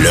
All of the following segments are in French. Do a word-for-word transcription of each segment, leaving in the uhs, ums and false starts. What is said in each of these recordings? Le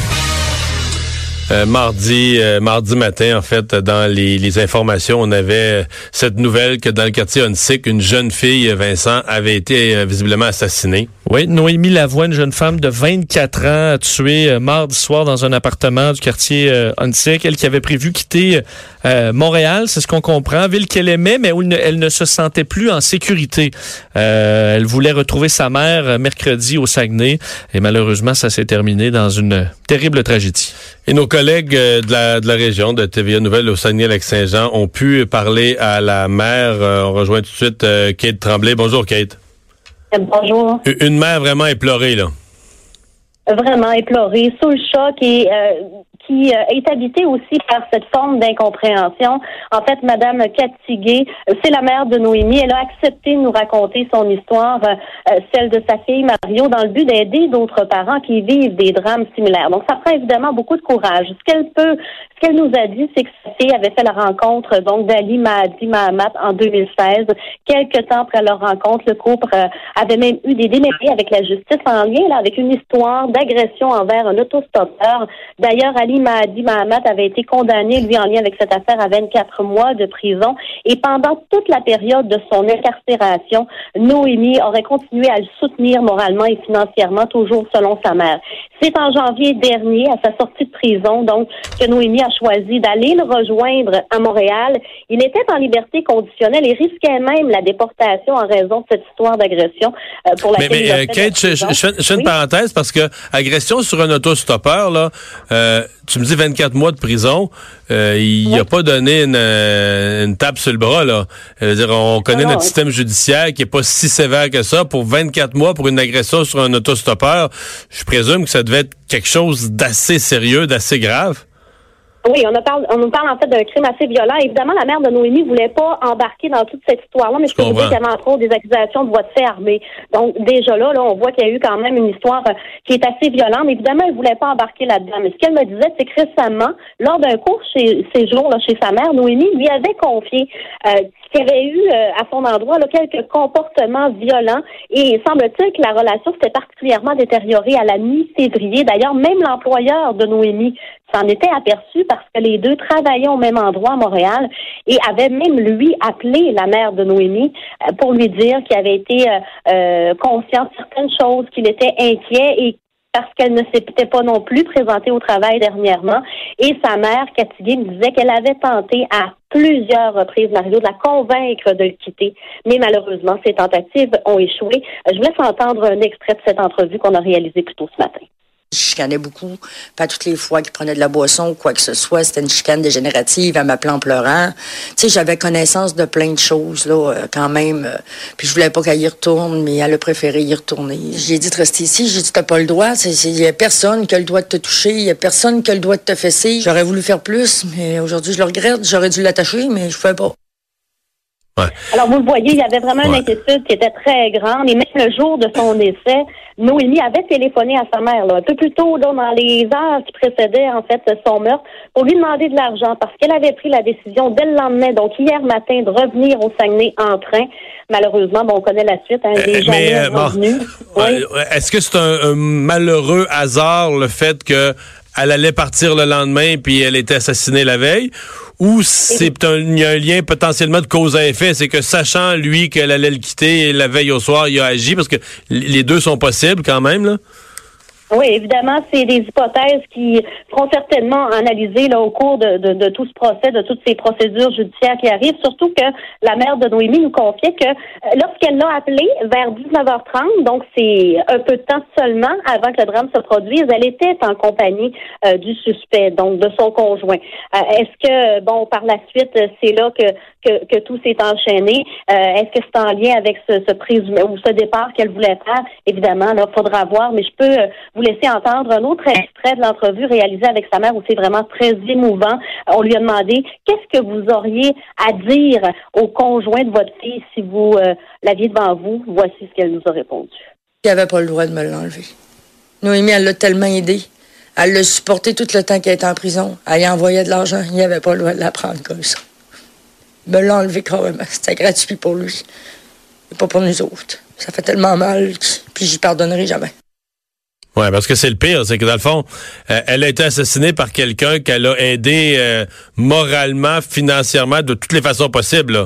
Euh, mardi, euh, mardi matin, en fait, dans les, les informations, on avait cette nouvelle que dans le quartier Hunsick, une jeune fille, Vincent, avait été euh, visiblement assassinée. Oui, Noémie Lavoie, une jeune femme de vingt-quatre ans, tuée euh, mardi soir dans un appartement du quartier euh, Hunsick. Elle qui avait prévu quitter euh, Montréal, c'est ce qu'on comprend, ville qu'elle aimait, mais où elle ne, elle ne se sentait plus en sécurité. Euh, elle voulait retrouver sa mère mercredi au Saguenay, et malheureusement, ça s'est terminé dans une terrible tragédie. Et nos collègues de la, de la région de T V A Nouvelles au Saguenay-Lac-Saint-Jean ont pu parler à la mère. On rejoint tout de suite Kate Tremblay. Bonjour, Kate. Bonjour. Une mère vraiment éplorée, là. Vraiment éplorée, sous le choc et euh, qui euh, est habitée aussi par cette forme d'incompréhension. En fait, Madame Katigué, c'est la mère de Noémie. Elle a accepté de nous raconter son histoire, euh, celle de sa fille Mario, dans le but d'aider d'autres parents qui vivent des drames similaires. Donc, ça prend évidemment beaucoup de courage. Ce qu'elle peut, ce qu'elle nous a dit, c'est que sa fille avait fait la rencontre donc d'Ali Mahdi Mahamat en deux mille seize. Quelques temps après leur rencontre, le couple euh, avait même eu des démêlés avec la justice en lien là avec une histoire d'agression envers un autostoppeur. D'ailleurs, Ali Mahdi Mahamat avait été condamné, lui, en lien avec cette affaire à vingt-quatre mois de prison. Et pendant toute la période de son incarcération, Noémie aurait continué à le soutenir moralement et financièrement, toujours selon sa mère. C'est en janvier dernier, à sa sortie de prison, donc, que Noémie a choisi d'aller le rejoindre à Montréal. Il était en liberté conditionnelle et risquait même la déportation en raison de cette histoire d'agression euh, pour laquelle... Mais, mais euh, Kate, je, je, je, je fais une parenthèse parce que agression sur un autostoppeur, là, euh, tu me dis vingt-quatre mois de prison, euh, il n'a oui. pas donné une, une tape sur le bras, là. Je veux dire, on connaît non, notre oui. système judiciaire qui n'est pas si sévère que ça. Pour vingt-quatre mois, pour une agression sur un autostoppeur, je présume que ça devait être quelque chose d'assez sérieux, d'assez grave. Oui, on, a parle, on nous parle en fait d'un crime assez violent. Évidemment, la mère de Noémie voulait pas embarquer dans toute cette histoire-là, mais je peux vous dire qu'il y avait entre autres des accusations de voies de fait armées. Donc, déjà là, là, on voit qu'il y a eu quand même une histoire qui est assez violente. Évidemment, elle voulait pas embarquer là-dedans. Mais ce qu'elle me disait, c'est que récemment, lors d'un court chez, séjour là, chez sa mère, Noémie lui avait confié euh, qu'il y avait eu euh, à son endroit là, quelques comportements violents. Et semble-t-il que la relation s'était particulièrement détériorée à la mi-février. D'ailleurs, même l'employeur de Noémie s'en était aperçu parce que les deux travaillaient au même endroit à Montréal et avait même lui appelé la mère de Noémie pour lui dire qu'il avait été euh, conscient de certaines choses, qu'il était inquiet et parce qu'elle ne s'était pas non plus présentée au travail dernièrement. Et sa mère, Katigué, me disait qu'elle avait tenté à plusieurs reprises, Mario, de la convaincre de le quitter. Mais malheureusement, ces tentatives ont échoué. Je vous laisse entendre un extrait de cette entrevue qu'on a réalisée plus tôt ce matin. Je chicanais beaucoup. Pas toutes les fois qu'il prenait de la boisson ou quoi que ce soit, c'était une chicane dégénérative. Elle m'appelait en pleurant. Tu sais, j'avais connaissance de plein de choses, là, euh, quand même. Euh, puis je voulais pas qu'elle y retourne, mais elle a préféré y retourner. J'ai dit de rester ici. J'ai dit, t'as pas le droit. Il y a personne qui a le droit de te toucher. Il y a personne qui a le droit de te fesser. J'aurais voulu faire plus, mais aujourd'hui, je le regrette. J'aurais dû l'attacher, mais je pouvais pas. Ouais. Alors, vous le voyez, il y avait vraiment ouais. une inquiétude qui était très grande. Et même le jour de son essai, Noémie avait téléphoné à sa mère, là, un peu plus tôt, là, dans les heures qui précédaient, en fait, son meurtre, pour lui demander de l'argent parce qu'elle avait pris la décision dès le lendemain, donc hier matin, de revenir au Saguenay en train. Malheureusement, bon, on connaît la suite, hein, des euh, jamais euh, revenus. Bon, oui. euh, est-ce que c'est un, un malheureux hasard, le fait que elle allait partir le lendemain puis elle était assassinée la veille? Ou c'est un, il y a un lien potentiellement de cause à effet, c'est que sachant, lui, qu'elle allait le quitter la veille au soir, il a agi, parce que les deux sont possibles quand même, là? Oui, évidemment, c'est des hypothèses qui seront certainement analysées là au cours de, de, de tout ce procès, de toutes ces procédures judiciaires qui arrivent, surtout que la mère de Noémie nous confiait que lorsqu'elle l'a appelée vers dix-neuf heures trente, donc c'est un peu de temps seulement avant que le drame se produise, elle était en compagnie euh, du suspect, donc de son conjoint. Euh, est-ce que, bon, par la suite, c'est là que que, que tout s'est enchaîné? Euh, est-ce que c'est en lien avec ce, ce présumé ou ce départ qu'elle voulait faire? Évidemment, là, faudra voir, mais je peux euh, vous laisser entendre un autre extrait de l'entrevue réalisée avec sa mère où c'est vraiment très émouvant. On lui a demandé « Qu'est-ce que vous auriez à dire au conjoint de votre fille si vous euh, l'aviez devant vous? » Voici ce qu'elle nous a répondu. « Il n'avait pas le droit de me l'enlever. Noémie, elle l'a tellement aidé. Elle l'a supporté tout le temps qu'elle était en prison. Elle y envoyait de l'argent. Il n'avait pas le droit de la prendre comme ça. Me l'enlever carrément. C'était gratuit pour lui. Et pas pour nous autres. Ça fait tellement mal, puis j'y pardonnerai jamais. » Ouais, parce que c'est le pire, c'est que dans le fond, euh, elle a été assassinée par quelqu'un qu'elle a aidé euh, moralement, financièrement, de toutes les façons possibles, là.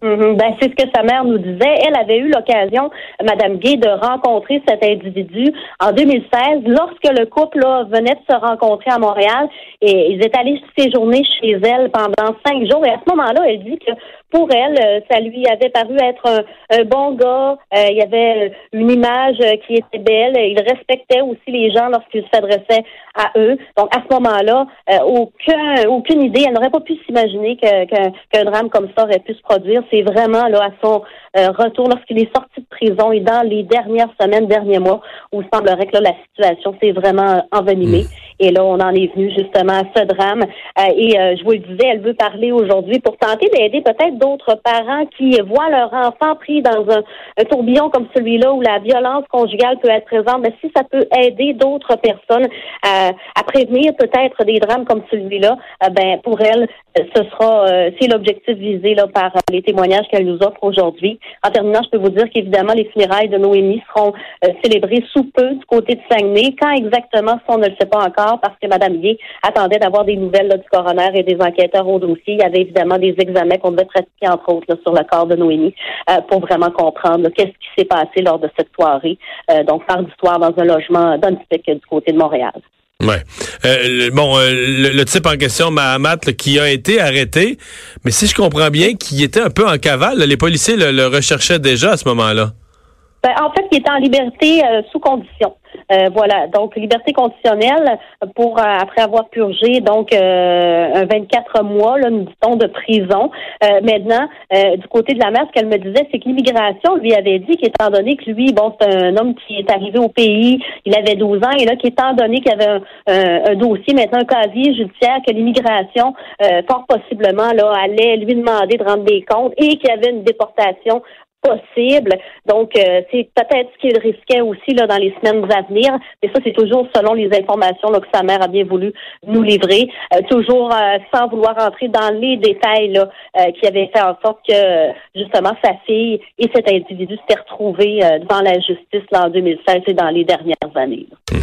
Mm-hmm. Ben, c'est ce que sa mère nous disait. Elle avait eu l'occasion, Madame Guay, de rencontrer cet individu en deux mille seize, lorsque le couple là, venait de se rencontrer à Montréal, et ils étaient allés séjourner chez elle pendant cinq jours. Et à ce moment-là, elle dit que pour elle, ça lui avait paru être un, un bon gars. Euh, il y avait une image qui était belle. Il respectait aussi les gens lorsqu'il s'adressait à eux. Donc, à ce moment-là, euh, aucun, aucune idée. Elle n'aurait pas pu s'imaginer que, que, qu'un drame comme ça aurait pu se produire. C'est vraiment là à son euh, retour, lorsqu'il est sorti de prison et dans les dernières semaines, derniers mois, où il semblerait que là, la situation s'est vraiment envenimée. Mmh. Et là, on en est venu justement à ce drame. Euh, et euh, je vous le disais, elle veut parler aujourd'hui pour tenter d'aider peut-être d'autres parents qui voient leur enfant pris dans un, un tourbillon comme celui-là où la violence conjugale peut être présente, mais si ça peut aider d'autres personnes à, à prévenir peut-être des drames comme celui-là, eh ben pour elle, ce sera euh, c'est l'objectif visé là par les témoignages qu'elle nous offre aujourd'hui. En terminant, je peux vous dire qu'évidemment les funérailles de Noémie seront euh, célébrées sous peu du côté de Saguenay. Quand exactement, ça on ne le sait pas encore parce que Mme Guay attendait d'avoir des nouvelles là, du coroner et des enquêteurs au dossier. Il y avait évidemment des examens qu'on devait traiter entre autres là, sur le corps de Noémie, euh, pour vraiment comprendre là, qu'est-ce qui s'est passé lors de cette soirée. Euh, donc, faire d'histoire dans un logement domestique du côté de Montréal. Ouais. Euh, le, bon, euh, le, le type en question, Mahamat, là, qui a été arrêté, mais si je comprends bien, qui était un peu en cavale, là, les policiers le, le recherchaient déjà à ce moment-là. Ben, en fait, il était en liberté euh, sous condition. Euh, voilà, donc liberté conditionnelle pour euh, après avoir purgé donc euh, un vingt-quatre mois, là, nous dit-on, de prison. Euh, maintenant, euh, du côté de la mère, ce qu'elle me disait, c'est que l'immigration lui avait dit qu'étant donné que lui, bon, c'est un homme qui est arrivé au pays, il avait douze ans, et là, qu'étant donné qu'il y avait un, un, un dossier, maintenant un casier judiciaire, que l'immigration, euh, fort possiblement, là, allait lui demander de rendre des comptes et qu'il y avait une déportation possible. Donc, euh, c'est peut-être ce qu'il risquait aussi là dans les semaines à venir. Mais ça, c'est toujours selon les informations là, que sa mère a bien voulu nous livrer. Euh, toujours euh, sans vouloir entrer dans les détails là euh, qui avaient fait en sorte que, justement, sa fille et cet individu s'étaient retrouvés euh, devant la justice là, en deux mille seize et dans les dernières années. Hum.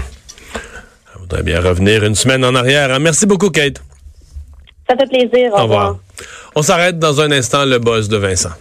On voudrait bien revenir une semaine en arrière. Hein? Merci beaucoup, Kate. Ça fait plaisir. Au, Au revoir. revoir. On s'arrête dans un instant, le boss de Vincent.